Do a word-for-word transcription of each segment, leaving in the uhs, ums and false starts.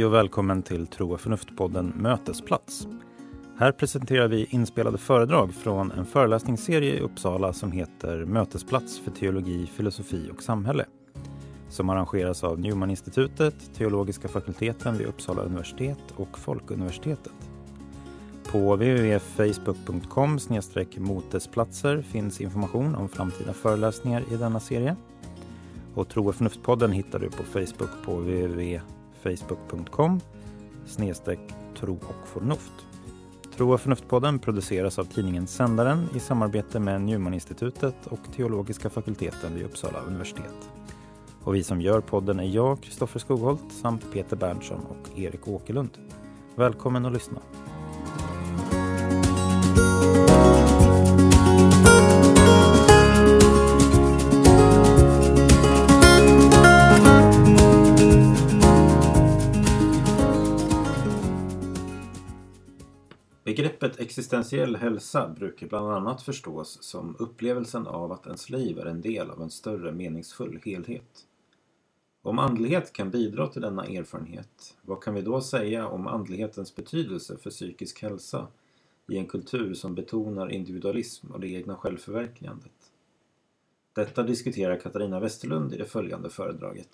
Hej och välkommen till Tro och förnuft-podden Mötesplats. Här presenterar vi inspelade föredrag från en föreläsningsserie i Uppsala som heter Mötesplats för teologi, filosofi och samhälle. Som arrangeras av Newman-institutet, Teologiska fakulteten vid Uppsala universitet och Folkuniversitetet. På w w w punkt facebook punkt com slash mötesplatser finns information om framtida föreläsningar i denna serie. Och Tro och förnuft-podden hittar du på Facebook på w w w punkt facebook punkt com slash tro och förnuft. Tro och förnuft-podden produceras av tidningen Sändaren i samarbete med Newman-institutet och Teologiska fakulteten vid Uppsala universitet. Och vi som gör podden är jag, Kristoffer Skogholt, samt Peter Bergson och Erik Åkelund. Välkommen att lyssna. Begreppet existentiell hälsa brukar bland annat förstås som upplevelsen av att ens liv är en del av en större meningsfull helhet. Om andlighet kan bidra till denna erfarenhet, vad kan vi då säga om andlighetens betydelse för psykisk hälsa i en kultur som betonar individualism och det egna självförverkligandet? Detta diskuterar Katarina Westerlund i det följande föredraget.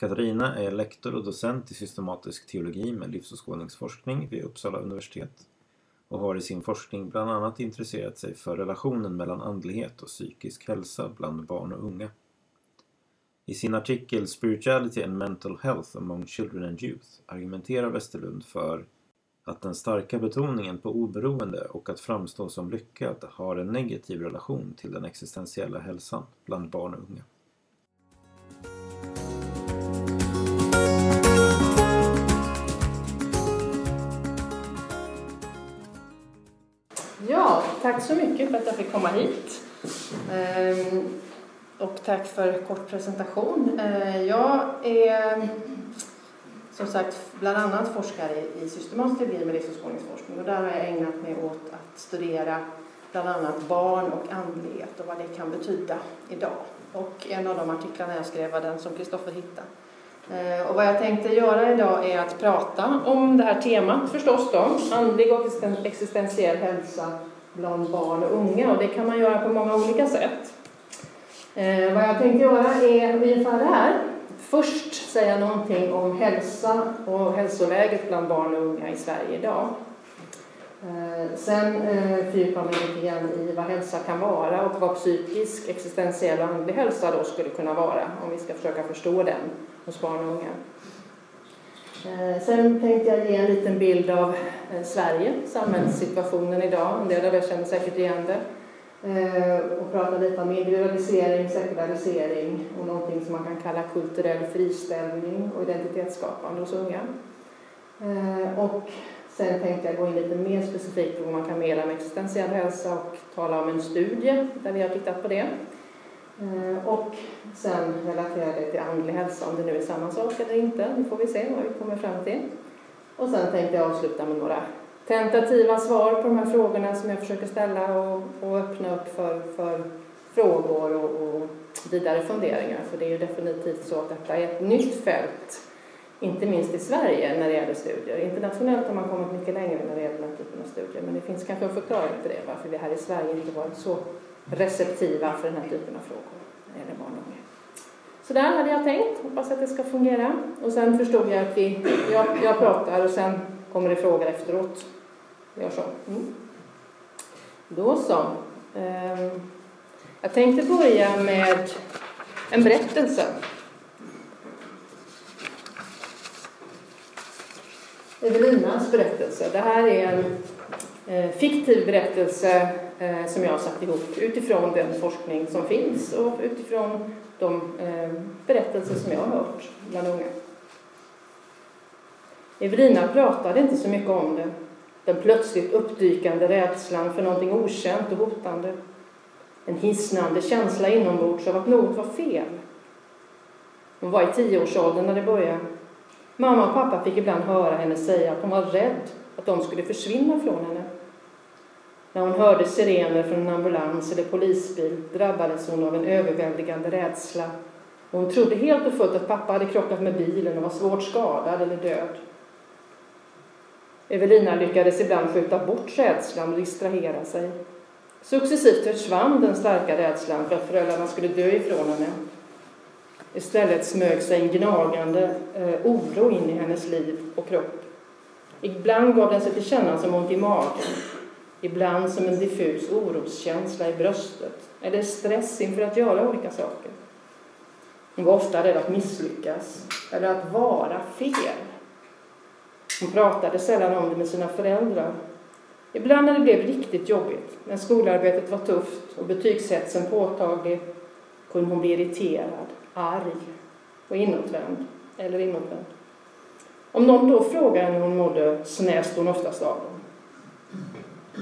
Katarina är lektor och docent i systematisk teologi med livsåskådningsforskning vid Uppsala universitet och har i sin forskning bland annat intresserat sig för relationen mellan andlighet och psykisk hälsa bland barn och unga. I sin artikel Spirituality and Mental Health Among Children and Youth argumenterar Westerlund för att den starka betoningen på oberoende och att framstå som lyckad har en negativ relation till den existentiella hälsan bland barn och unga. Ja, tack så mycket för att jag fick komma hit. Ehm, och tack för kort presentation. Ehm, jag är som sagt bland annat forskare i systematisk teologi med livsåskådningsforskning. Och där har jag ägnat mig åt att studera bland annat barn och andlighet och vad det kan betyda idag. Och en av de artiklarna jag skrev var den som Kristoffer hittade. Ehm, och vad jag tänkte göra idag är att prata om det här temat förstås då. Andlig och existentiell hälsa bland barn och unga, och det kan man göra på många olika sätt. Eh, vad jag tänkte göra är ungefär det här. Först säga någonting om hälsa och hälsoläget bland barn och unga i Sverige idag. Eh, sen eh, fördjupa mig lite grann i vad hälsa kan vara och vad psykisk, existentiell och andlig hälsa då skulle kunna vara om vi ska försöka förstå den hos barn och unga. Sen tänkte jag ge en liten bild av Sverige, samhällssituationen idag, en del av er känner säkert igen det. Och prata lite om individualisering, sekularisering och någonting som man kan kalla kulturell friställning och identitetsskapande hos unga. Och sen tänkte jag gå in lite mer specifikt på hur man kan mela med existentiell hälsa och tala om en studie där vi har tittat på det. Och sen relaterar det till andlig hälsa, om det nu är samma sak eller inte. Nu får vi se vad vi kommer fram till. Och sen tänkte jag avsluta med några tentativa svar på de här frågorna som jag försöker ställa och, och öppna upp för, för frågor och, och vidare funderingar. För det är ju definitivt så att detta är ett nytt fält, inte minst i Sverige när det gäller studier. Internationellt har man kommit mycket längre när det gäller den här typen av studier, men det finns kanske en förklaring till det, varför vi här i Sverige inte varit så receptiva för den här typen av frågor eller barn och unga. Så där hade jag tänkt, hoppas att det ska fungera. Och sen förstod jag att vi, jag, jag pratar och sen kommer det frågor efteråt. Gör så. Mm. Då så. Ehm, jag tänkte börja med en berättelse. Evelinas berättelse. Det här är en eh, fiktiv berättelse som jag har satt ihop utifrån den forskning som finns och utifrån de berättelser som jag har hört bland unga. Evelina pratade inte så mycket om det. Den plötsligt uppdykande rädslan för någonting okänt och hotande. En hisnande känsla inombords av att något var fel. Hon var i tioårsåldern när det började. Mamma och pappa fick ibland höra henne säga att hon var rädd att de skulle försvinna från henne. När hon hörde sirener från en ambulans eller polisbil drabbades hon av en överväldigande rädsla Och hon trodde helt och fullt att pappa hade krockat med bilen och var svårt skadad eller död. Evelina lyckades ibland skjuta bort rädslan och distrahera sig. Successivt försvann den starka rädslan för att föräldrarna skulle dö ifrån henne. Istället smög sig en gnagande eh, oro in i hennes liv och kropp. Ibland gav den sig till känna som ont i magen. Ibland som en diffus oroskänsla i bröstet. Eller stress inför att göra olika saker. Hon var ofta rädd att misslyckas. Eller att vara fel. Hon pratade sällan om det med sina föräldrar. Ibland när det blev riktigt jobbigt. När skolarbetet var tufft och betygshetsen påtaglig. Kunde hon bli irriterad, arg och inåtvänd. Eller inåtvänd. Om någon då frågade henne hur hon mådde, snäste hon oftast av dem.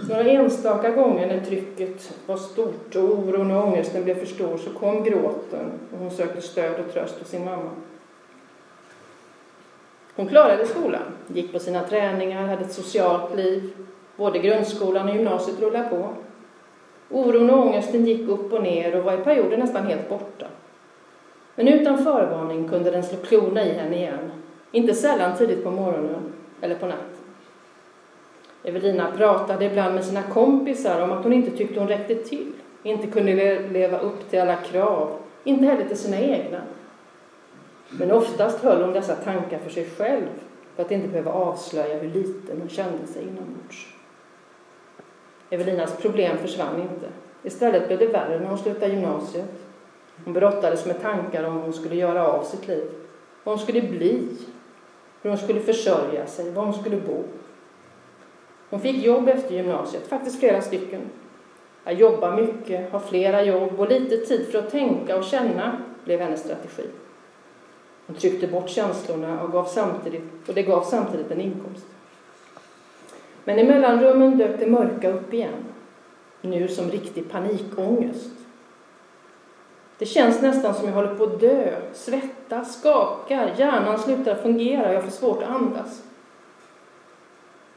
Några enstaka gånger när trycket var stort och oron och ångesten blev för stor så kom gråten och hon sökte stöd och tröst hos sin mamma. Hon klarade skolan, gick på sina träningar, hade ett socialt liv. Både grundskolan och gymnasiet rullade på. Oron och ångesten gick upp och ner och var i perioder nästan helt borta. Men utan förvarning kunde den slå klona i henne igen. Inte sällan tidigt på morgonen eller på natten. Evelina pratade ibland med sina kompisar om att hon inte tyckte hon räckte till. Inte kunde leva upp till alla krav. Inte heller till sina egna. Men oftast höll hon dessa tankar för sig själv. För att inte behöva avslöja hur liten hon kände sig inombords. Evelinas problem försvann inte. Istället blev det värre när hon slutade gymnasiet. Hon brottades med tankar om hon skulle göra av sitt liv. Vad hon skulle bli. Hur hon skulle försörja sig. Var hon skulle bo. Hon fick jobb efter gymnasiet. Faktiskt flera stycken. Att jobba mycket, ha flera jobb och lite tid för att tänka och känna blev hennes strategi. Hon tryckte bort känslorna och, gav samtidigt, och det gav samtidigt en inkomst. Men i mellanrummen dök det mörka upp igen. Nu som riktig panikångest. Det känns nästan som jag håller på att dö. Svettas, skakar, hjärnan slutar fungera och jag får svårt att andas.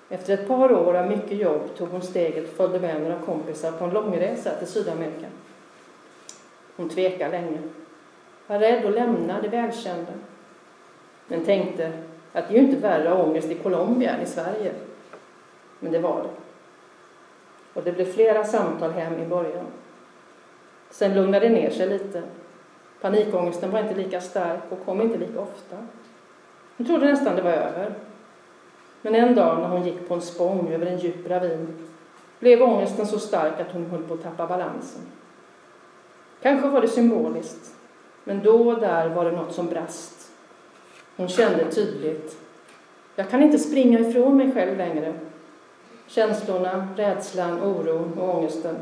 Efter ett par år av mycket jobb tog hon steget och följde med några kompisar på en långresa till Sydamerika. Hon tvekade länge. Var rädd att lämna det välkända. Men tänkte att det är ju inte värre ångest i Colombia än i Sverige. Men det var det. Och det blev flera samtal hem i början. Sen lugnade det ner sig lite. Panikångesten var inte lika stark och kom inte lika ofta. Hon trodde nästan det var över. Men en dag när hon gick på en spång över en djup ravin blev ångesten så stark att hon höll på att tappa balansen. Kanske var det symboliskt, men då och där var det något som brast. Hon kände tydligt, jag kan inte springa ifrån mig själv längre. Känslorna, rädslan, oron och ångesten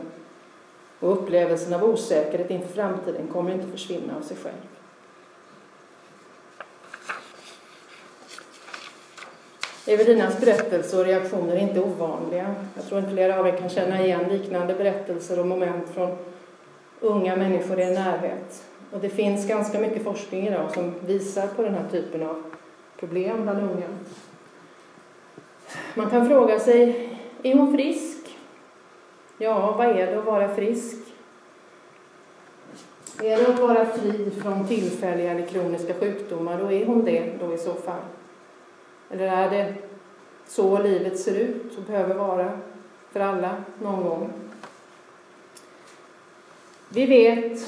och upplevelsen av osäkerhet inför framtiden kommer inte försvinna av sig själv. Evelinas berättelser och reaktioner är inte ovanliga. Jag tror inte flera av er kan känna igen liknande berättelser och moment från unga människor i närhet. Och det finns ganska mycket forskning idag som visar på den här typen av problem bland unga. Man kan fråga sig, är hon frisk? Ja, vad är det att vara frisk? Är det att vara fri från tillfälliga eller kroniska sjukdomar? Då är hon det då i så fall. Eller är det så livet ser ut och behöver vara för alla någon gång? Vi vet,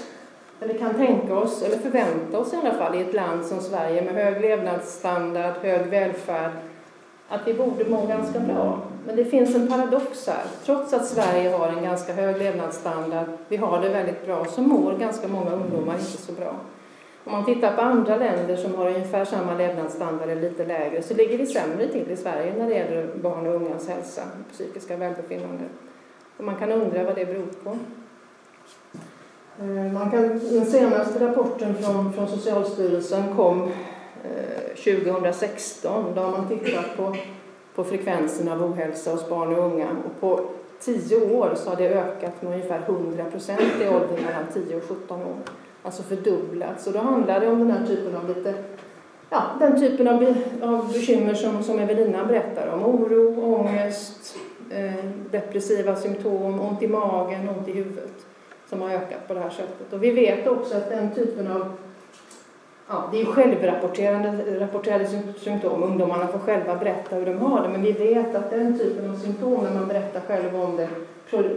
eller kan tänka oss, eller förvänta oss i alla fall i ett land som Sverige med hög levnadsstandard, hög välfärd, att vi borde må ganska bra. Men det finns en paradox här. Trots att Sverige har en ganska hög levnadsstandard, vi har det väldigt bra, så mår ganska många ungdomar inte så bra. Om man tittar på andra länder som har ungefär samma levnadsstandard eller lite lägre så ligger vi sämre till i Sverige när det gäller barn och ungas hälsa och psykiska välbefinnande. Och man kan undra vad det beror på. Man kan, den senaste rapporten från, från Socialstyrelsen kom eh, tjugo sexton. Då har man tittat på, på frekvensen av ohälsa hos barn och unga. Och på tio år så har det ökat med ungefär hundra procent i åldern mellan tio och sjutton år. Alltså fördubblat. Så då handlar det om den här typen av lite, ja, den typen av, be- av bekymmer som, som Evelina berättar om. Oro, ångest, eh, depressiva symptom, ont i magen, ont i huvudet. Som har ökat på det här sättet. Och vi vet också att den typen av Ja, det är självrapporterande rapporterade symptom. Ungdomarna får själva berätta hur de har det. Men vi vet att den typen av symptom när man berättar själv om det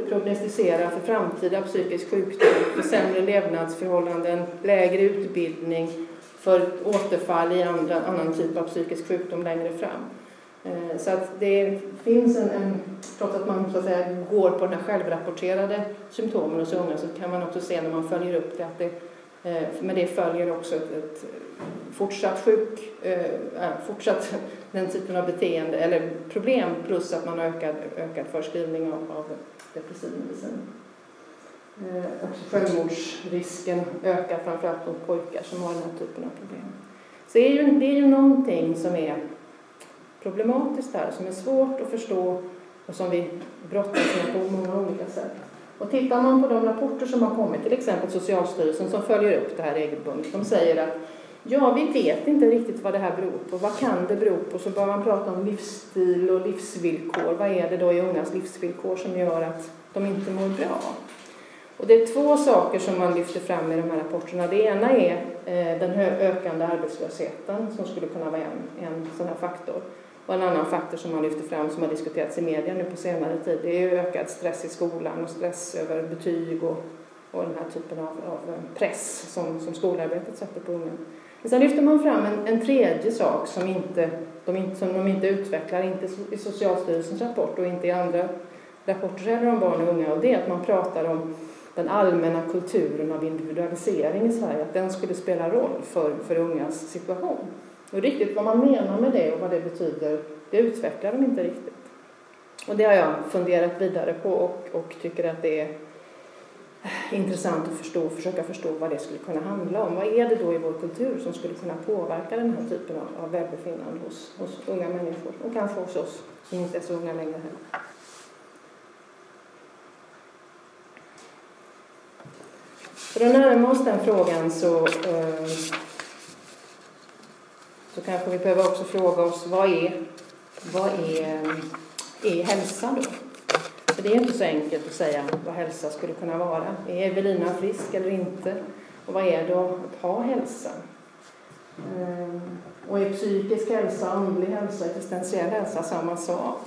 prognostiserar för framtida psykisk sjukdom, för sämre levnadsförhållanden, lägre utbildning, för återfall i andra, annan typ av psykisk sjukdom längre fram. Så att det finns en, en trots att man så att säga, går på den här självrapporterade symptomen hos unga, så kan man också se när man följer upp det att det men det följer också ett, ett fortsatt sjuk, eh, fortsatt den typen av beteende eller problem, plus att man har ökad, ökad förskrivning av, av depressiv medicin. Eh, också självmordsrisken ökar framförallt hos pojkar som har den här typen av problem. Så det är ju, det är ju någonting som är problematiskt där, som är svårt att förstå och som vi brottas med på många olika sätt. Och tittar man på de rapporter som har kommit, till exempel Socialstyrelsen som följer upp det här regelbundet, de säger att ja, vi vet inte riktigt vad det här beror på, vad kan det bero på? Så börjar man prata om livsstil och livsvillkor, vad är det då i ungas livsvillkor som gör att de inte mår bra? Och det är två saker som man lyfter fram i de här rapporterna. Det ena är den ökande arbetslösheten som skulle kunna vara en, en sån här faktor. Och en annan faktor som man lyfter fram som har diskuterats i media nu på senare tid, det är ju ökad stress i skolan och stress över betyg och, och den här typen av, av press som, som skolarbetet sätter på ungen. Men sen lyfter man fram en, en tredje sak som, inte, de inte, som de inte utvecklar, inte i Socialstyrelsens rapport och inte i andra rapporter heller om barn och unga, och det är att man pratar om den allmänna kulturen av individualisering i Sverige, att den skulle spela roll för, för ungas situation. Och riktigt vad man menar med det och vad det betyder, det utvecklar de inte riktigt. Och det har jag funderat vidare på och, och tycker att det är intressant att förstå, försöka förstå vad det skulle kunna handla om. Vad är det då i vår kultur som skulle kunna påverka den här typen av, av välbefinnande hos, hos unga människor och kanske hos oss som inte är så unga längre här. För att närma oss den frågan så... Eh, Så kanske vi behöver också fråga oss, vad är, vad är, är hälsa då? För det är inte så enkelt att säga vad hälsa skulle kunna vara. Är Evelina frisk eller inte? Och vad är då att ha hälsa? Och är psykisk hälsa, andlig hälsa, existentiell hälsa samma sak?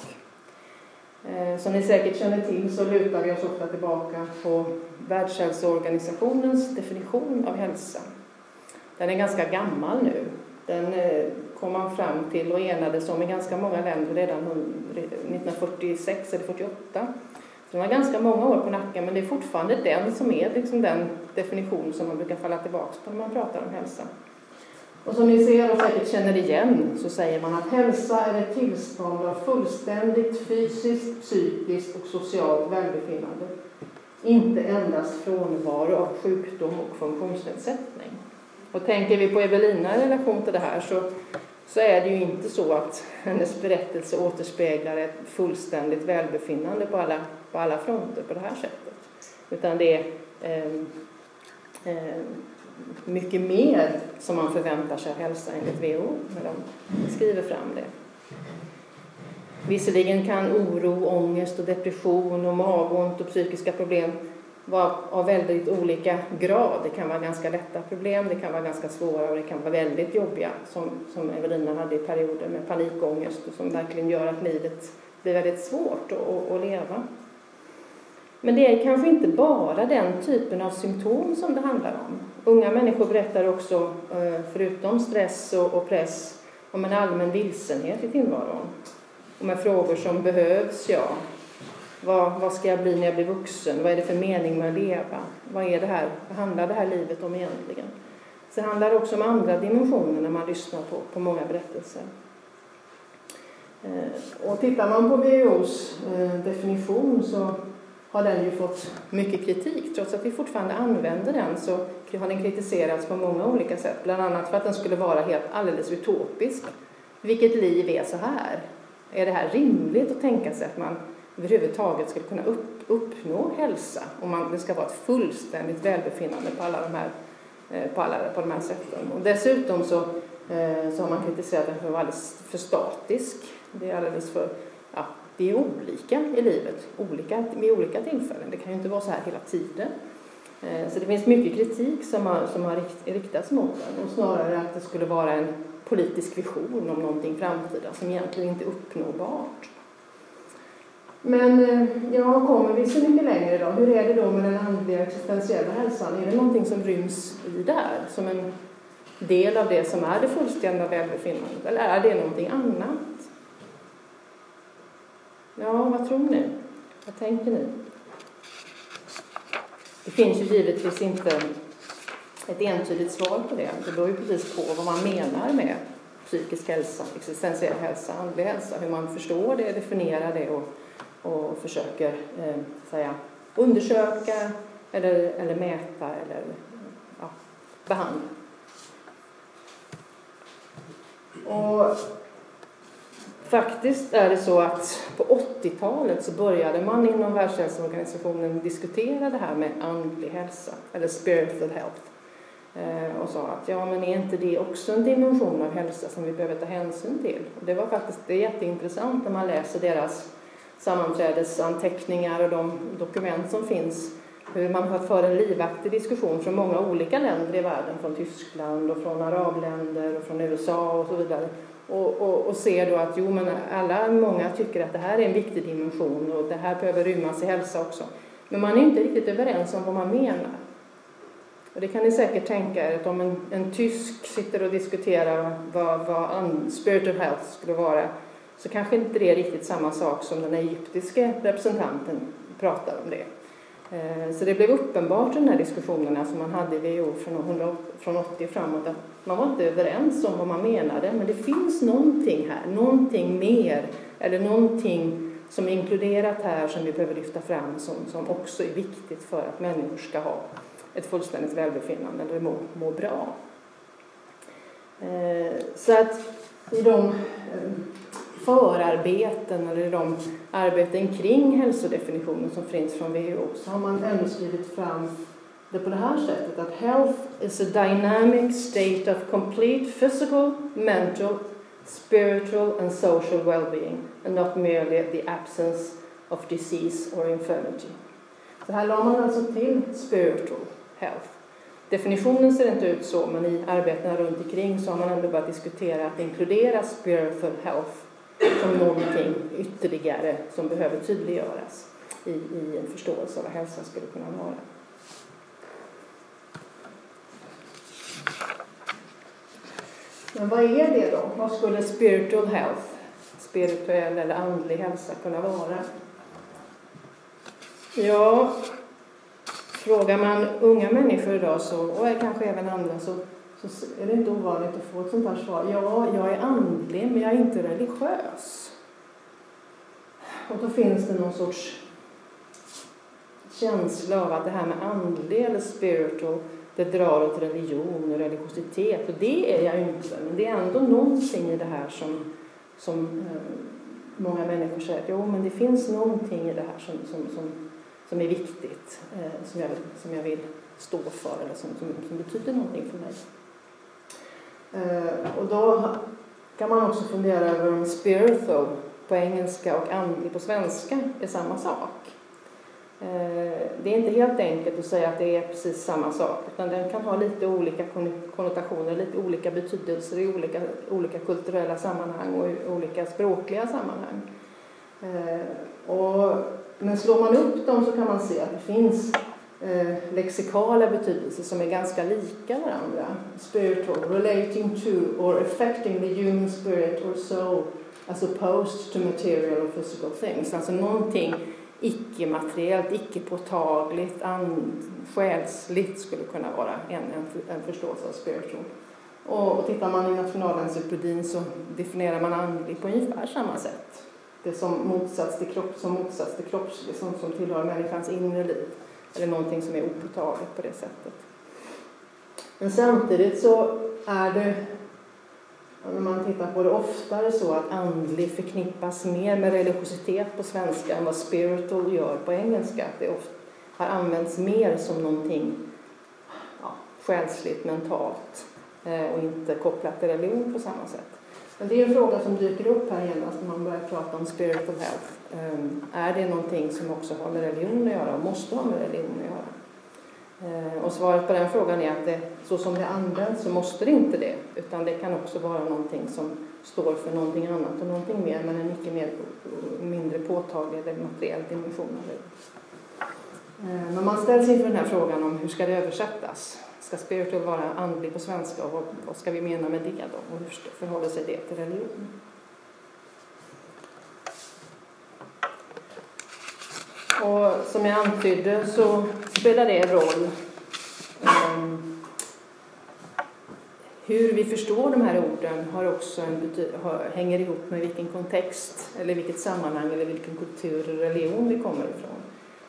Som ni säkert känner till så lutar vi oss ofta tillbaka på Världshälsoorganisationens definition av hälsa. Den är ganska gammal nu. Den kom man fram till och enades om i ganska många länder redan nittonhundrafyrtiosex eller fyrtioåtta. Så den har ganska många år på nacken, men det är fortfarande den som är liksom den definition som man brukar falla tillbaka på när man pratar om hälsa. Och som ni ser och säkert känner igen så säger man att hälsa är ett tillstånd av fullständigt fysiskt, psykiskt och socialt välbefinnande. Inte endast frånvaro av sjukdom och funktionsnedsättning. Och tänker vi på Evelina i relation till det här så, så är det ju inte så att hennes berättelse återspeglar ett fullständigt välbefinnande på alla, på alla fronter på det här sättet. Utan det är eh, eh, mycket mer som man förväntar sig av hälsa enligt W H O när de skriver fram det. Visserligen kan oro, ångest och depression och magont och psykiska problem var av väldigt olika grad. Det kan vara ganska lätta problem, det kan vara ganska svåra och det kan vara väldigt jobbiga som, som Evelina hade i perioder med panikångest och som verkligen gör att livet blir väldigt svårt att, att leva. Men det är kanske inte bara den typen av symptom som det handlar om. Unga människor berättar också, förutom stress och press, om en allmän vilsenhet i tillvaron. Och med frågor som behövs, ja. Vad, vad ska jag bli när jag blir vuxen? Vad är det för mening med att leva? Vad är det här? Vad handlar det här livet om egentligen? Så det handlar också om andra dimensioner när man lyssnar på, på många berättelser. Eh, och tittar man på W H O:s eh, definition så har den ju fått mycket kritik. Trots att vi fortfarande använder den så har den kritiserats på många olika sätt. Bland annat för att den skulle vara helt alldeles utopisk. Vilket liv är så här? Är det här rimligt att tänka sig att man överhuvudtaget skulle kunna upp, uppnå hälsa om man, det ska vara ett fullständigt välbefinnande på alla de här, på alla, på de här sätten. Och dessutom så, så har man kritiserat den för att vara alldeles för statisk. Det är alldeles för, ja, det är olika i livet, olika, vid olika tillfällen. Det kan ju inte vara så här hela tiden. Så det finns mycket kritik som har, som har riktats mot den, och snarare att det skulle vara en politisk vision om någonting framtida som egentligen inte är uppnåbart. Men ja, kommer vi så mycket längre då? Hur är det då med den andliga existentiella hälsan? Är det någonting som ryms i där som en del av det som är det fullständiga välbefinnandet? Eller är det någonting annat? Ja, vad tror ni? Vad tänker ni? Det finns ju givetvis inte ett entydigt svar på det. Det beror ju precis på vad man menar med psykisk hälsa, existentiell hälsa, andlig hälsa. Hur man förstår det, definierar det och, och försöker eh, säga, undersöka eller, eller mäta eller ja, behandla. Och faktiskt är det så att på åttiotalet så började man inom Världshälsoorganisationen diskutera det här med andlig hälsa, eller spiritual health. Eh, och sa att ja, men är inte det också en dimension av hälsa som vi behöver ta hänsyn till? Och det var faktiskt det är jätteintressant när man läser deras sammanträdesanteckningar och de dokument som finns. Hur man har fört en livaktig diskussion från många olika länder i världen, från Tyskland och från arabländer och från U S A och så vidare. Och, och, och ser då att jo, men alla, många tycker att det här är en viktig dimension och det här behöver rymmas i hälsa också. Men man är inte riktigt överens om vad man menar. Och det kan ni säkert tänka er, att om en, en tysk sitter och diskuterar vad, vad spiritual health skulle vara, så kanske inte det är riktigt samma sak som den egyptiska representanten pratar om det. Så det blev uppenbart i de här diskussionerna som man hade i W H O från åttio framåt, att man var inte överens om vad man menade, men det finns någonting här, någonting mer eller någonting som är inkluderat här som vi behöver lyfta fram, som, som också är viktigt för att människor ska ha ett fullständigt välbefinnande eller må, må bra. Så att i de förarbeten eller de arbeten kring hälsodefinitionen som finns från W H O, så har man ändå skrivit fram det på det här sättet, att health is a dynamic state of complete physical, mental, spiritual and social well-being and not merely the absence of disease or infirmity. Så här la man alltså till spiritual health. Definitionen ser inte ut så, men i arbetena runt omkring så har man ändå börjat diskutera att inkludera spiritual health som någonting ytterligare som behöver tydliggöras i, i en förståelse av vad hälsan skulle kunna vara. Men vad är det då? Vad skulle spiritual health, spirituell eller andlig hälsa, kunna vara? Ja, frågar man unga människor idag, så, och kanske även andra, så Så är det inte ovanligt att få ett sånt här svar. Ja, jag är andlig, men jag är inte religiös. Och då finns det någon sorts känsla av att det här med andlig eller spiritual, det drar åt religion och religiositet. Och det är jag inte. Men det är ändå någonting i det här som, som många människor säger. Jo, men det finns någonting i det här som, som, som, som är viktigt. Som jag, som jag vill stå för, eller som, som, som betyder någonting för mig. Uh, och då kan man också fundera över om spiritual på engelska och andlig på svenska är samma sak. Uh, det är inte helt enkelt att säga att det är precis samma sak, utan den kan ha lite olika konnotationer, lite olika betydelser i olika, olika kulturella sammanhang och i olika språkliga sammanhang. Uh, och, men slår man upp dem så kan man se att det finns lexikala betydelser som är ganska lika varandra. Spiritual, relating to or affecting the human spirit or soul as opposed to material or physical things. Alltså någonting icke-materiellt, icke-påtagligt, själsligt skulle kunna vara en, en, en förståelse av spiritual. Och, och tittar man i nationalencyklopedin så definierar man andlig på ungefär samma sätt. Det som motsats till kropp, som motsats till kroppsligt, som, som tillhör människans inre liv. Eller någonting som är opåtagligt på det sättet. Men samtidigt så är det, när man tittar på det, oftare så att andlig förknippas mer med religiositet på svenska än vad spiritual gör på engelska. Att det ofta har använts mer som någonting ja, själsligt, mentalt och inte kopplat till religion på samma sätt. Men det är ju en fråga som dyker upp här genast när man börjar prata om spiritual health. Um, är det någonting som också har med religion att göra och måste ha med religion att göra? Och svaret på den frågan är att det, så som det används så måste det inte det. Utan det kan också vara någonting som står för någonting annat och någonting mer. Men en mycket mer, mindre påtaglig eller materiell dimension. Men man ställs inför den här frågan om hur ska det översättas? Ska spiritual vara andlig på svenska och vad ska vi mena med det då? Och hur förhåller sig det till religion? Och som jag antydde så spelar det en roll um, hur vi förstår de här orden har också en har, hänger ihop med vilken kontext eller vilket sammanhang eller vilken kultur och religion vi kommer ifrån.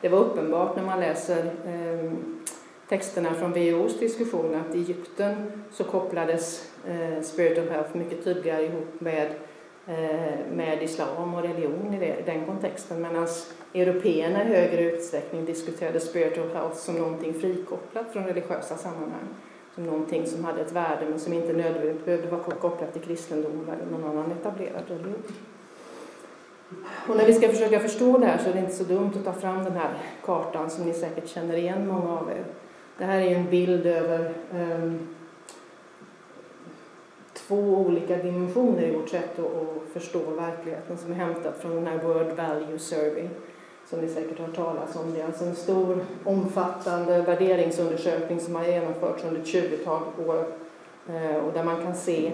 Det var uppenbart när man läser um, texterna från W H O:s diskussion att i Egypten så kopplades uh, spiritual health mycket tydligare ihop med med islam och religion i den kontexten, medan européerna i högre utsträckning diskuterade spiritual health som någonting frikopplat från religiösa sammanhang, som någonting som hade ett värde men som inte nödvändigt behövde vara kopplat till kristendom eller någon annan etablerad religion. Och när vi ska försöka förstå det här så är det inte så dumt att ta fram den här kartan som ni säkert känner igen många av er. Det här är ju en bild över um, två olika dimensioner i vårt sätt att förstå verkligheten som är hämtat från den här World Value Survey som ni säkert har talat om. Det är alltså en stor omfattande värderingsundersökning som har genomförts under tjugotal år och där man kan se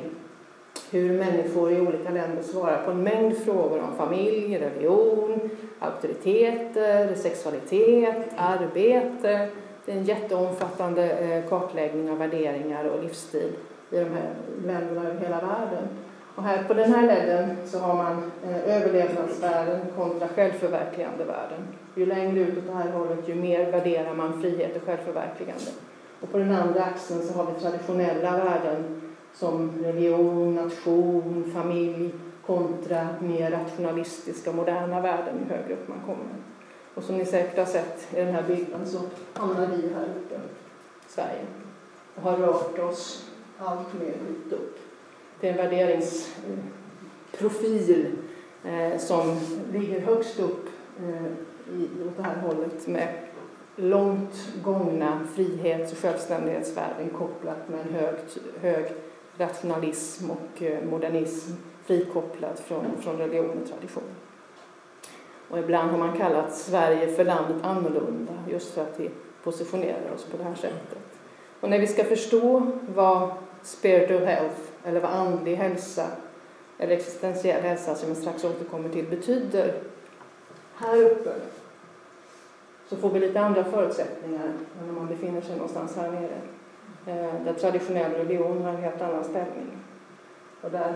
hur människor i olika länder svarar på en mängd frågor om familj, religion, auktoriteter, sexualitet, arbete. Det är en jätteomfattande kartläggning av värderingar och livsstil i de här länderna över hela världen. Och här på den här ledden så har man eh, överlevnadsvärden kontra självförverkligande värden. Ju längre ut åt det här hållet, ju mer värderar man frihet och självförverkligande. Och på den andra axeln så har vi traditionella värden som religion, nation, familj kontra mer rationalistiska moderna värden ju högre upp man kommer. Och som ni säkert har sett i den här bilden så hamnar vi här uppe i Sverige och har rört oss allt mer ut upp. Det är en värderingsprofil eh, som ligger högst upp eh, i, åt det här hållet med långt gångna frihets- och självständighetsvärden kopplat med en hög, hög rationalism och eh, modernism frikopplat från, från religion och tradition. Och ibland har man kallat Sverige för landet annorlunda just för att vi positionerar oss på det här sättet. Och när vi ska förstå vad spiritual health eller vad andlig hälsa eller existentiell hälsa som jag strax återkommer till betyder här uppe så får vi lite andra förutsättningar än när man befinner sig någonstans här nere där traditionell religion har en helt annan ställning och där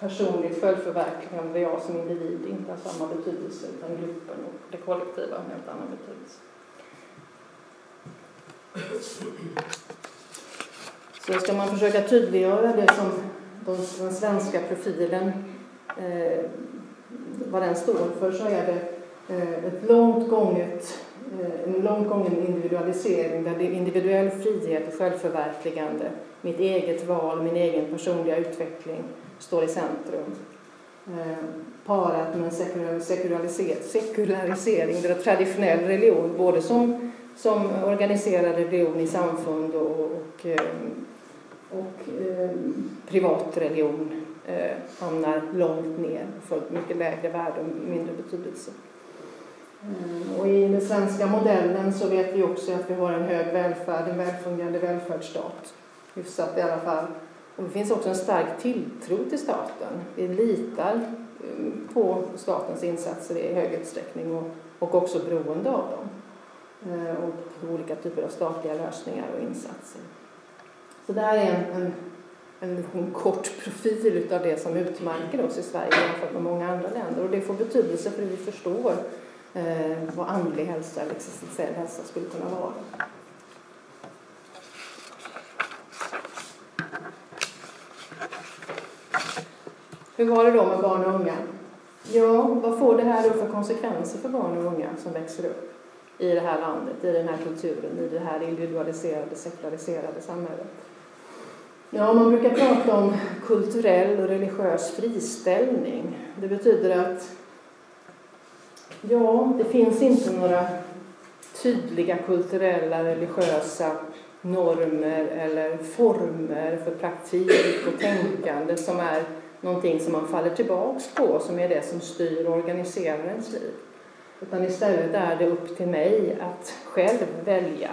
personligt självförverkligande jag som individ inte har samma betydelse utan gruppen och det kollektiva har en helt annan betydelse. Så ska man försöka tydliggöra det som den svenska profilen eh, vad den står för så är det eh, ett långt gånget, eh, en långt gången individualisering där det är individuell frihet och självförverkligande, mitt eget val, min egen personliga utveckling står i centrum. Eh, parat med en sekular, sekularisering, sekularisering där traditionell religion både som som organiserade religion i samfund och, och, och, och eh, privat religion eh, hamnar långt ner för mycket lägre värde och mindre betydelse. Mm. Och i den svenska modellen så vet vi också att vi har en hög välfärd, en välfungerande välfärdsstat, hyfsat i alla fall. Och det finns också en stark tilltro till staten. Vi litar på statens insatser i hög utsträckning och, och också beroende av dem. Och olika typer av statliga lösningar och insatser. Så det här är en, en, en, en kort profil av det som utmärker oss i Sverige jämfört med många andra länder. Och det får betydelse för hur vi förstår eh, vad andlig hälsa eller existentiell hälsa skulle kunna vara. Hur var det då med barn och unga? Ja, vad får det här för konsekvenser för barn och unga som växer upp i det här landet, i den här kulturen, i det här individualiserade, sekulariserade samhället? Ja, man brukar prata om kulturell och religiös friställning. Det betyder att ja, det finns inte några tydliga kulturella, religiösa normer eller former för praktik och tänkande som är någonting som man faller tillbaks på, som är det som styr och organiserar ens liv. Utan istället är det upp till mig att själv välja.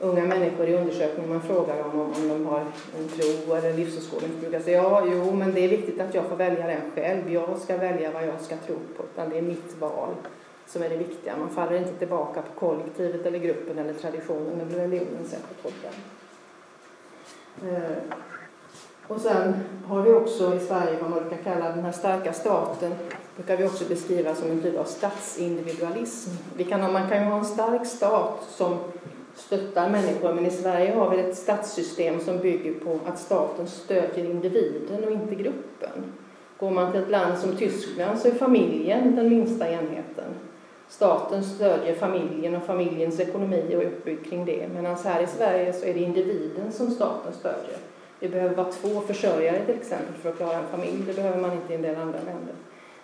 Unga människor i undersökning, man frågar om, om de har en tro eller en livsåskådning, så brukar säga ja, jo, men det är viktigt att jag får välja den själv. Jag ska välja vad jag ska tro på, utan det är mitt val som är det viktiga. Man faller inte tillbaka på kollektivet eller gruppen eller traditionen eller religionens sätt att tolka. Och sen har vi också i Sverige vad man brukar kalla den här starka staten. Brukar vi också beskriva som en typ av statsindividualism. Vi kan, man kan ju ha en stark stat som stöttar människor, men i Sverige har vi ett statssystem som bygger på att staten stödjer individen och inte gruppen. Går man till ett land som Tyskland så är familjen den minsta enheten. Staten stödjer familjen och familjens ekonomi och uppbygg kring det. Medan här i Sverige så är det individen som staten stödjer. Det behöver vara två försörjare till exempel för att klara en familj. Det behöver man inte i en del andra länder.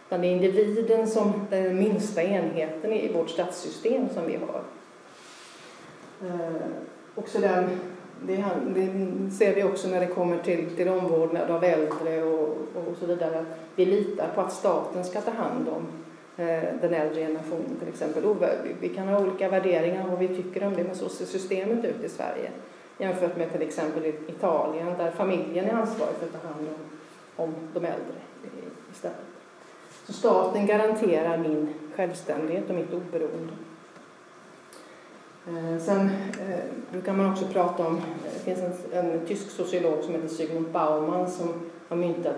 Utan det är individen som den minsta enheten i vårt statssystem som vi har. Eh, också den, det, det ser vi också när det kommer till, till omvårdnad av äldre och, och så vidare. Vi litar på att staten ska ta hand om eh, den äldre generationen till exempel. Och vi kan ha olika värderingar och vi tycker om det, men så ser systemet ut i Sverige. Jämfört med till exempel i Italien där familjen är ansvarig för att ta hand om, om de äldre istället. Så staten garanterar min självständighet och mitt oberoende. Sen brukar man också prata om, det finns en, en tysk sociolog som heter Zygmunt Bauman som har myntat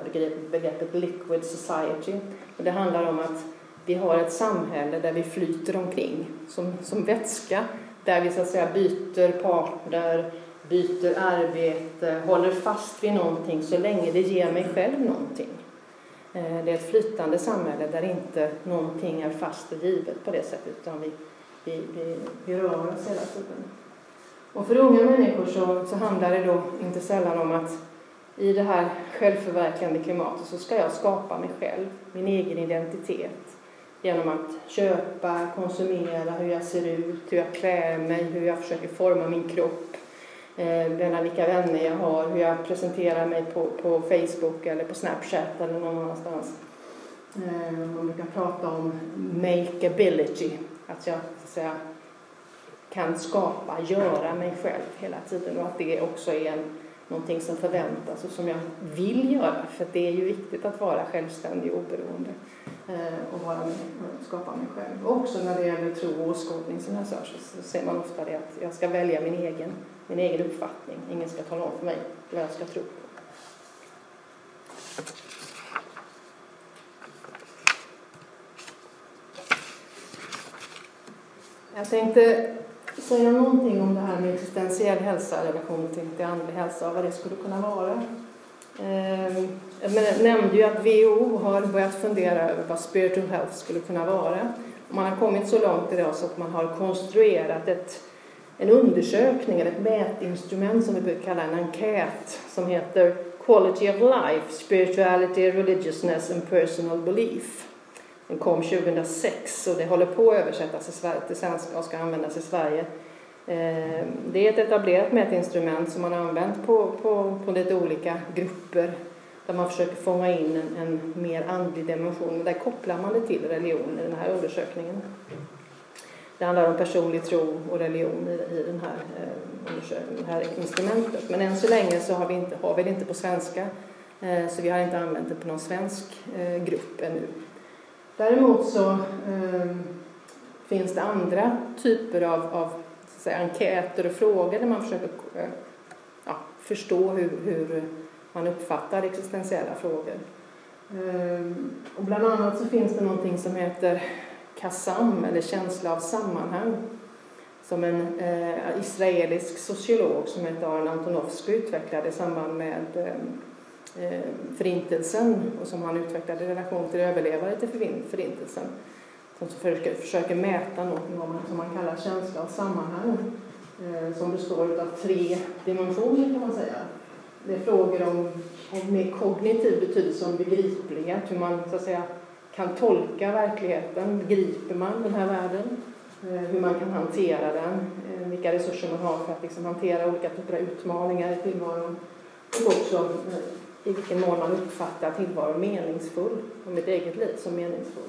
begreppet liquid society. Och det handlar om att vi har ett samhälle där vi flyter omkring som, som vätska. Där vi så att säga byter partner, byter arbete, håller fast vid någonting så länge det ger mig själv någonting. Det är ett flytande samhälle där inte någonting är fast och givet på det sättet, utan vi Vi, vi, vi rör oss hela tiden. Och för unga människor så, så handlar det då inte sällan om att i det här självförverkligande klimatet så ska jag skapa mig själv, min egen identitet. Genom att köpa, konsumera, hur jag ser ut, hur jag klär mig, hur jag försöker forma min kropp. Eh, vilka vänner jag har, hur jag presenterar mig på, på Facebook eller på Snapchat eller någon annanstans. Eh, man brukar prata om makeability. Att jag så att säga, kan skapa, göra mig själv hela tiden. Och att det också är en, någonting som förväntas och som jag vill göra. För det är ju viktigt att vara självständig och oberoende. Eh, och vara med, skapa mig själv. Och också när det gäller tro och åskådning som jag sa, så ser man ofta det att jag ska välja min egen, min egen uppfattning. Ingen ska tala om för mig vad jag ska tro på. Jag tänkte säga någonting om det här med existentiell hälsa i relation till andlig hälsa och vad det skulle kunna vara. Jag nämnde ju att W H O har börjat fundera över vad spiritual health skulle kunna vara. Man har kommit så långt idag så att man har konstruerat ett, en undersökning eller ett mätinstrument som vi brukar kalla en enkät som heter Quality of Life, Spirituality, Religiousness and Personal Belief. Den kom tjugohundrasex och det håller på att översättas i Sverige, till svenska och ska användas i Sverige. Det är ett etablerat mätinstrument som man har använt på, på, på lite olika grupper. Där man försöker fånga in en, en mer andlig dimension. Där kopplar man det till religion i den här undersökningen. Det handlar om personlig tro och religion i, i den här, undersökningen, det här instrumentet. Men än så länge så har vi, inte, har vi det inte på svenska. Så vi har inte använt det på någon svensk grupp ännu. Däremot så eh, finns det andra typer av, av så att säga, enkäter och frågor där man försöker eh, ja, förstå hur, hur man uppfattar existentiella frågor. Eh, och bland annat så finns det någonting som heter KASAM eller känsla av sammanhang. Som en eh, israelisk sociolog som heter Aaron Antonovsky utvecklade i samband med... Eh, förintelsen och som han utvecklade i relation till överlevare till förintelsen som försöker, försöker mäta något som man kallar känsla av sammanhang som består av tre dimensioner kan man säga. Det är frågor om, om mer kognitiv betydelse, om begriplighet, hur man så att säga kan tolka verkligheten, begriper man den här världen. hur man kan hantera den, vilka resurser man har för att liksom hantera olika typer av utmaningar i tillvaron och också i vilken mån man uppfattar tillvaron meningsfull och mitt eget liv som meningsfull.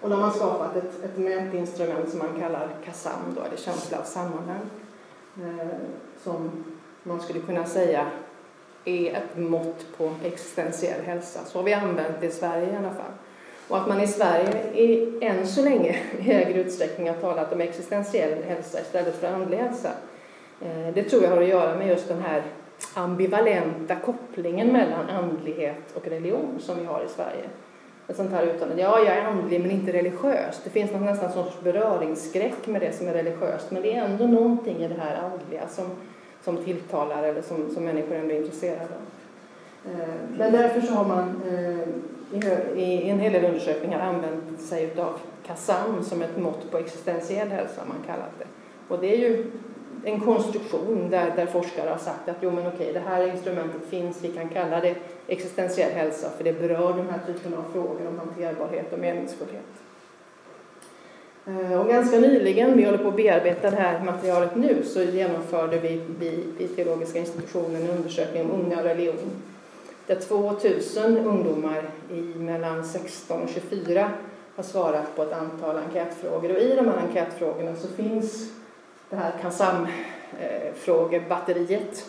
Och då har man skapat ett, ett mätinstrument som man kallar KASAM, då är det känsla av sammanhang, eh, som man skulle kunna säga är ett mått på existentiell hälsa. Så har vi använt det i Sverige i alla fall. Och att man i Sverige i, än så länge i högre utsträckning har talat om existentiell hälsa istället för andlig hälsa. Eh, det tror jag har att göra med just den här ambivalenta kopplingen mellan andlighet och religion som vi har i Sverige. Ett sånt här uttalande, ja jag är andlig men inte religiös. Det finns nästan sorts beröringsskräck med det som är religiöst. Men det är ändå någonting i det här andliga som, som tilltalar eller som, som människor ändå är intresserade av. Eh, men därför så har man eh, i, i en hel del undersökningar använt sig av KASAM som ett mått på existentiell hälsa man kallat det. Och det är ju en konstruktion där, där forskare har sagt att jo men okej, det här instrumentet finns, vi kan kalla det existentiell hälsa för det berör den här typen av frågor om hanterbarhet och meningsfullhet. Och ganska nyligen, vi håller på att bearbeta det här materialet nu, så genomförde vi, vi i Teologiska institutionen en undersökning om unga och religion. Där tvåtusen ungdomar i mellan sexton och tjugofyra har svarat på ett antal enkätfrågor. Och i de här enkätfrågorna så finns det här KASAM-frågebatteriet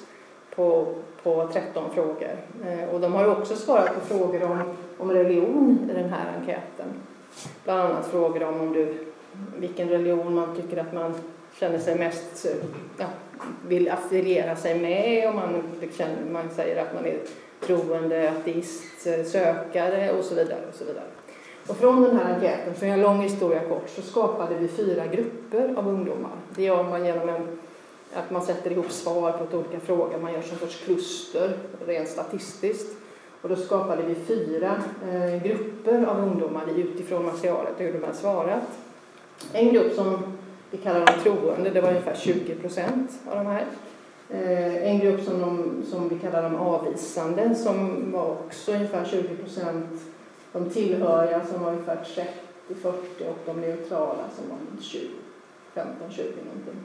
på, på tretton frågor. Och de har ju också svarat på frågor om, om religion i den här enkäten. Bland annat frågor om, om du, vilken religion man tycker att man känner sig mest, ja, vill affiliera sig med. Om man, man säger att man är troende, ateist, sökare och så vidare och så vidare. Och från den här enkäten, för en lång historia kort, så skapade vi fyra grupper av ungdomar. Det gör man genom en, att man sätter ihop svar på olika frågor. Man gör som sorts kluster, rent statistiskt. Och då skapade vi fyra eh, grupper av ungdomar utifrån materialet och hur de har svarat. En grupp som vi kallar de troende, det var ungefär tjugo procent av de här. Eh, en grupp som, de, som vi kallar de avvisande, som var också ungefär tjugo procent. De tillhöriga som var ungefär trettio till fyrtio och de neutrala som var tjugo, femton till tjugo någonting.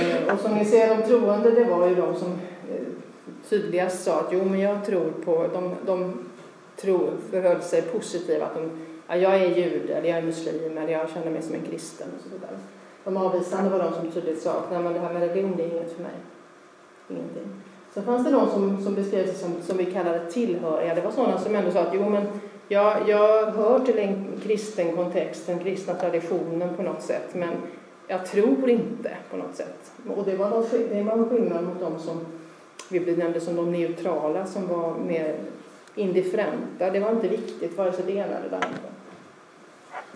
Eh, och som ni ser, de troende, det var ju de som eh, tydligast sa att jo men jag tror på, de, de tror, förhöll sig positiva att de, ja, jag är jude eller jag är muslim eller jag känner mig som en kristen och så vidare. De avvisande var de som tydligt sa att nej men det här med religion det är inget för mig, ingenting. Så fanns det någon som, som beskrev sig som, som vi kallade tillhöriga. Det var sådana som ändå sa att jo, men jag, jag hör till en kristen kontext, den kristna traditionen på något sätt. Men jag tror inte på något sätt. Och det var, något, det var en skillnad mot de som vi benämnde som de neutrala som var mer indifferenta. Det var inte viktigt vare sig det ena eller det andra.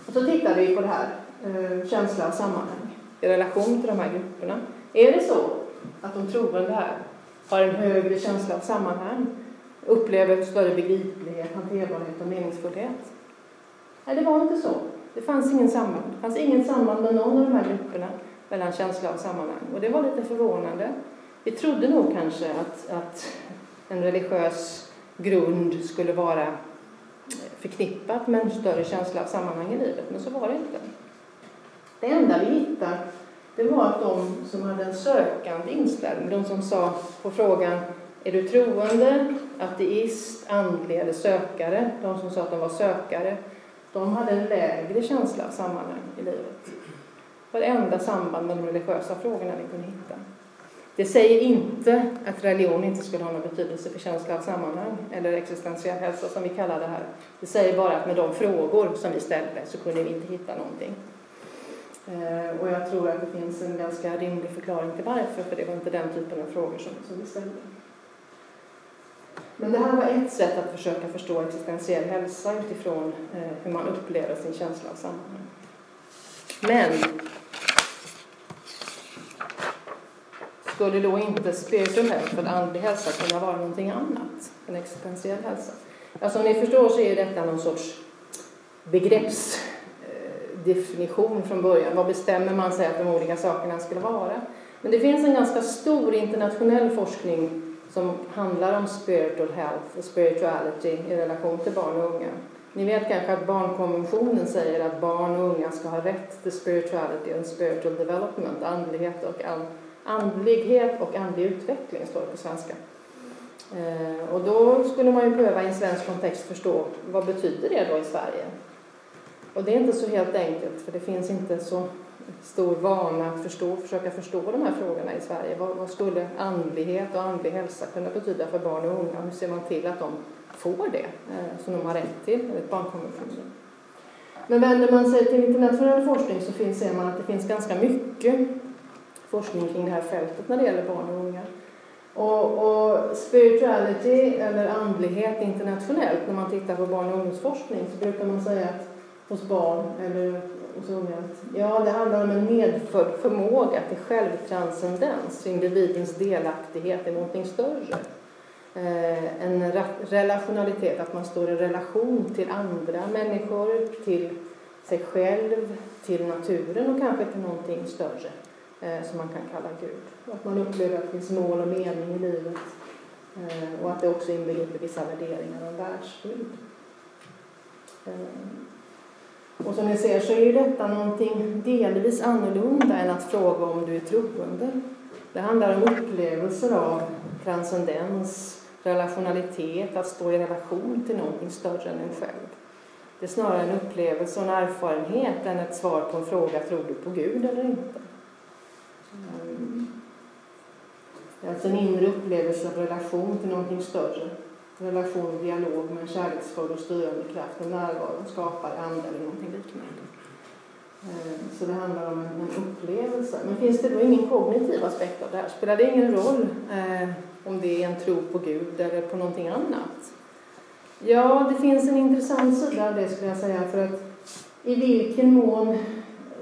Och så tittade vi på det här eh, känsla och sammanhang i relation till de här grupperna. Är det så att de troende här har en högre känsla av sammanhang, upplever större begriplighet, hanterbarhet och meningsfullhet? Nej, det var inte så. Det fanns ingen samband. Det fanns ingen samband med någon av de här grupperna mellan känsla av sammanhang. Och det var lite förvånande. Vi trodde nog kanske att, att en religiös grund skulle vara förknippat med en större känsla av sammanhang i livet, men så var det inte. Det enda vi hittade, det var att de som hade en sökande inställning, de som sa på frågan är du troende, ateist, andlig eller sökare, de som sa att de var sökare, de hade en lägre känsla av sammanhang i livet. Det var det enda samband med de religiösa frågorna vi kunde hitta. Det säger inte att religion inte skulle ha någon betydelse för känsla av sammanhang eller existentiell hälsa som vi kallar det här. Det säger bara att med de frågor som vi ställde så kunde vi inte hitta någonting. Och jag tror att det finns en ganska rimlig förklaring till varför, för det var inte den typen av frågor som, som vi ställde. Men det här var ett sätt att försöka förstå existentiell hälsa utifrån eh, hur man upplever sin känsla av sammanhang. Men skulle då inte spiritual health eller andlig hälsa kunna vara någonting annat än existentiell hälsa? Ja, som ni förstår så är detta någon sorts begrepps definition från början. Vad bestämmer man sig att de olika sakerna skulle vara? Men det finns en ganska stor internationell forskning som handlar om spiritual health och spirituality i relation till barn och unga. Ni vet kanske att barnkonventionen säger att barn och unga ska ha rätt till spirituality and spiritual development, andlighet och, and, andlighet och andlig utveckling, står det på svenska. Eh, och då skulle man ju pröva i en svensk kontext förstå vad betyder det då i Sverige. Och det är inte så helt enkelt, för det finns inte så stor vana att förstå, försöka förstå de här frågorna i Sverige. Vad, vad skulle andlighet och andlig hälsa kunna betyda för barn och unga? Hur ser man till att de får det eh, som de har rätt till enligt barnkonventionen? Men vänder man sig till internationell forskning så finns, ser man att det finns ganska mycket forskning kring det här fältet när det gäller barn och unga. Och, och spirituality eller andlighet internationellt, när man tittar på barn- och ungdomsforskning så brukar man säga att hos barn eller hos unga att ja, det handlar om en medförd förmåga till självtranscendens, individens delaktighet i någonting större. Eh, en relationalitet, att man står i relation till andra människor, till sig själv, till naturen och kanske till någonting större eh, som man kan kalla Gud. Att man upplever att det finns mål och mening i livet eh, och att det också inbegriper vissa värderingar och världsbild. Eh, Och som ni ser så är ju detta någonting delvis annorlunda än att fråga om du är troende. Det handlar om upplevelser av transcendens, relationalitet, att stå i relation till någonting större än en själv. Det är snarare en upplevelse och en erfarenhet än ett svar på en fråga, tror du på Gud eller inte? Det är alltså en inre upplevelse av relation till någonting större. Relation, dialog med en kärleksfull och styrande kraft och närvaro skapar ande eller någonting liknande. Så det handlar om en upplevelse. Men finns det då ingen kognitiv aspekt av det här? Spelar det ingen roll om det är en tro på Gud eller på någonting annat? Ja, det finns en intressant sida av det, skulle jag säga, för att i vilken mån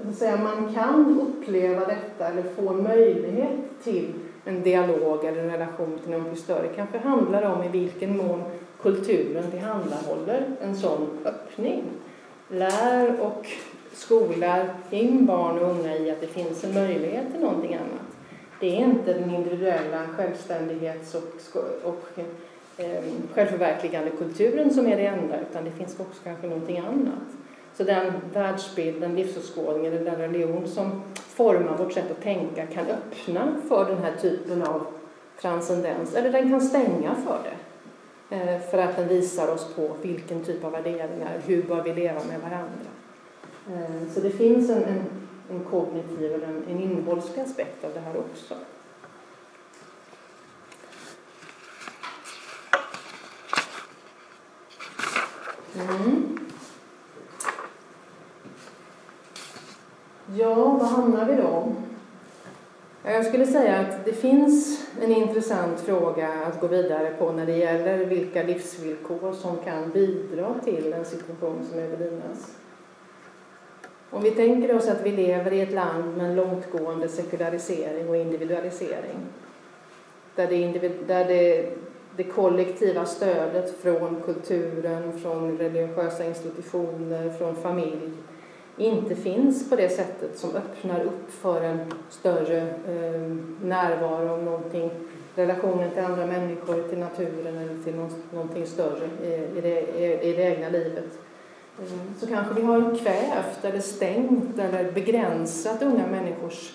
så att säga, man kan uppleva detta eller få möjlighet till en dialog eller en relation till någon större kanske handlar om i vilken mån kulturen tillhandahåller en sån öppning. Lär och skolar in barn och unga i att det finns en möjlighet till någonting annat. Det är inte den individuella självständighets- och, och eh, självförverkligande kulturen som är det enda, utan det finns också kanske någonting annat. Så den världsbild, den livsåskådning eller den religion som formar vårt sätt att tänka kan öppna för den här typen av transcendens. Eller den kan stänga för det. För att den visar oss på vilken typ av värderingar, hur bör vi leva med varandra. Så det finns en, en, en kognitiv eller en, en innehållsk aspekt av det här också. Mm. Ja, vad hamnar vi då? Jag skulle säga att det finns en intressant fråga att gå vidare på när det gäller vilka livsvillkor som kan bidra till en situation som övervinnas. Om vi tänker oss att vi lever i ett land med en långtgående sekularisering och individualisering. Där det, individ- där det, det kollektiva stödet från kulturen, från religiösa institutioner, från familj inte finns på det sättet som öppnar upp för en större eh, närvaro av någonting, relationen till andra människor, till naturen eller till någonting större i, i, det, i det egna livet. Mm. Så kanske vi har kvävt eller stängt eller begränsat unga människors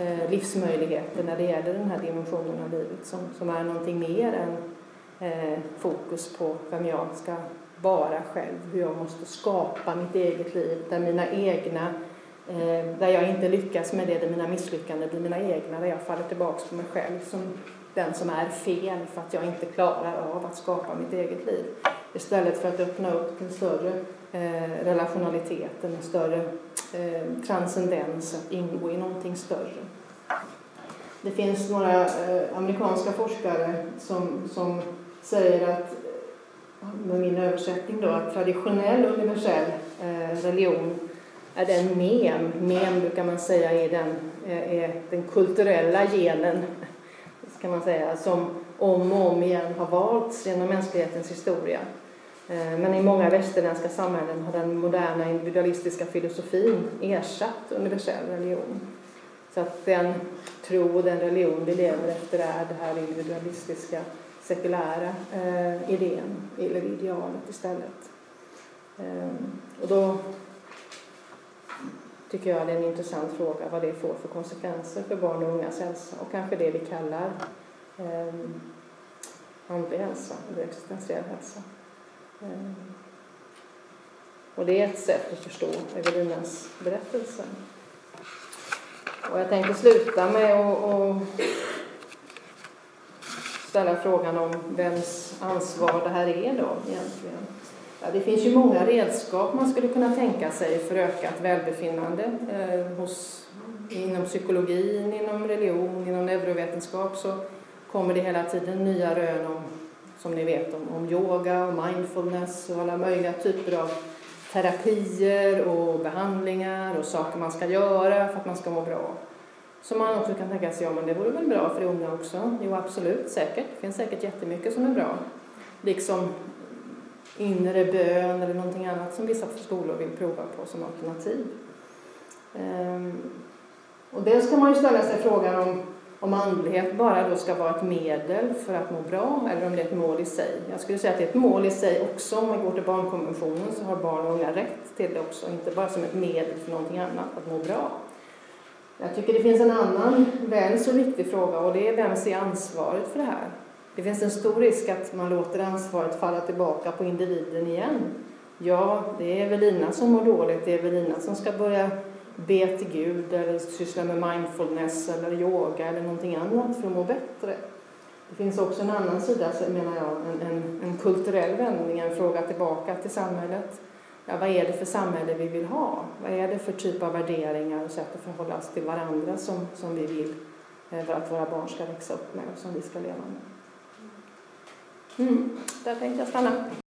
eh, livsmöjligheter när det gäller den här dimensionen av livet som, som är någonting mer än eh, fokus på vem jag ska vara själv, hur jag måste skapa mitt eget liv, där mina egna eh, där jag inte lyckas med det, där mina misslyckanden blir mina egna, där jag faller tillbaka på mig själv som den som är fel för att jag inte klarar av att skapa mitt eget liv, istället för att öppna upp en större eh, relationalitet, en större eh, transcendens, att ingå i någonting större. Det finns några eh, amerikanska forskare som, som säger att, med min översättning då, att traditionell och universell eh, religion är den mem, mem brukar man säga är den, är den kulturella genen, ska man säga, som om och om igen har valts genom mänsklighetens historia. Eh, men i många västerländska samhällen har den moderna individualistiska filosofin ersatt universell religion. Så att den tro och den religion vi lever efter är det här individualistiska sekulära eh, idén eller idealet istället. Och då tycker jag det är en intressant fråga vad det får för konsekvenser för barn och ungas hälsa och kanske det vi kallar eh, andlig hälsa eller existentiell hälsa. Eh, och det är ett sätt att förstå Evelinas berättelse. Och jag tänker sluta med att ställa frågan om vems ansvar det här är då egentligen. Det finns ju många redskap man skulle kunna tänka sig för ökat välbefinnande. Eh, hos, inom psykologin, inom religion, inom neurovetenskap så kommer det hela tiden nya rön om, som ni vet, om, om yoga och mindfulness och alla möjliga typer av terapier och behandlingar och saker man ska göra för att man ska må bra. Så man också kan tänka sig, ja men det vore väl bra för unga också. Jo absolut, säkert. Det finns säkert jättemycket som är bra. Liksom inre bön eller någonting annat som vissa skolor vill prova på som alternativ. Ehm, och det ska man ju ställa sig frågan om, om andlighet bara då ska vara ett medel för att må bra eller om det är ett mål i sig. Jag skulle säga att det är ett mål i sig också. Om man går till barnkonventionen så har barn och unga rätt till det också, inte bara som ett medel för någonting annat att må bra. Jag tycker det finns en annan väl så viktig fråga och det är vem ser ansvaret för det här. Det finns en stor risk att man låter ansvaret falla tillbaka på individen igen. Ja, det är Evelina som mår dåligt. Det är Evelina som ska börja be till Gud eller syssla med mindfulness eller yoga eller någonting annat för att må bättre. Det finns också en annan sida, menar jag, en, en, en kulturell vändning, en fråga tillbaka till samhället. Ja, vad är det för samhälle vi vill ha? Vad är det för typ av värderingar och sätt att förhålla oss till varandra som, som vi vill för att våra barn ska växa upp med och som vi ska leva med? Mm, där tänkte jag stanna.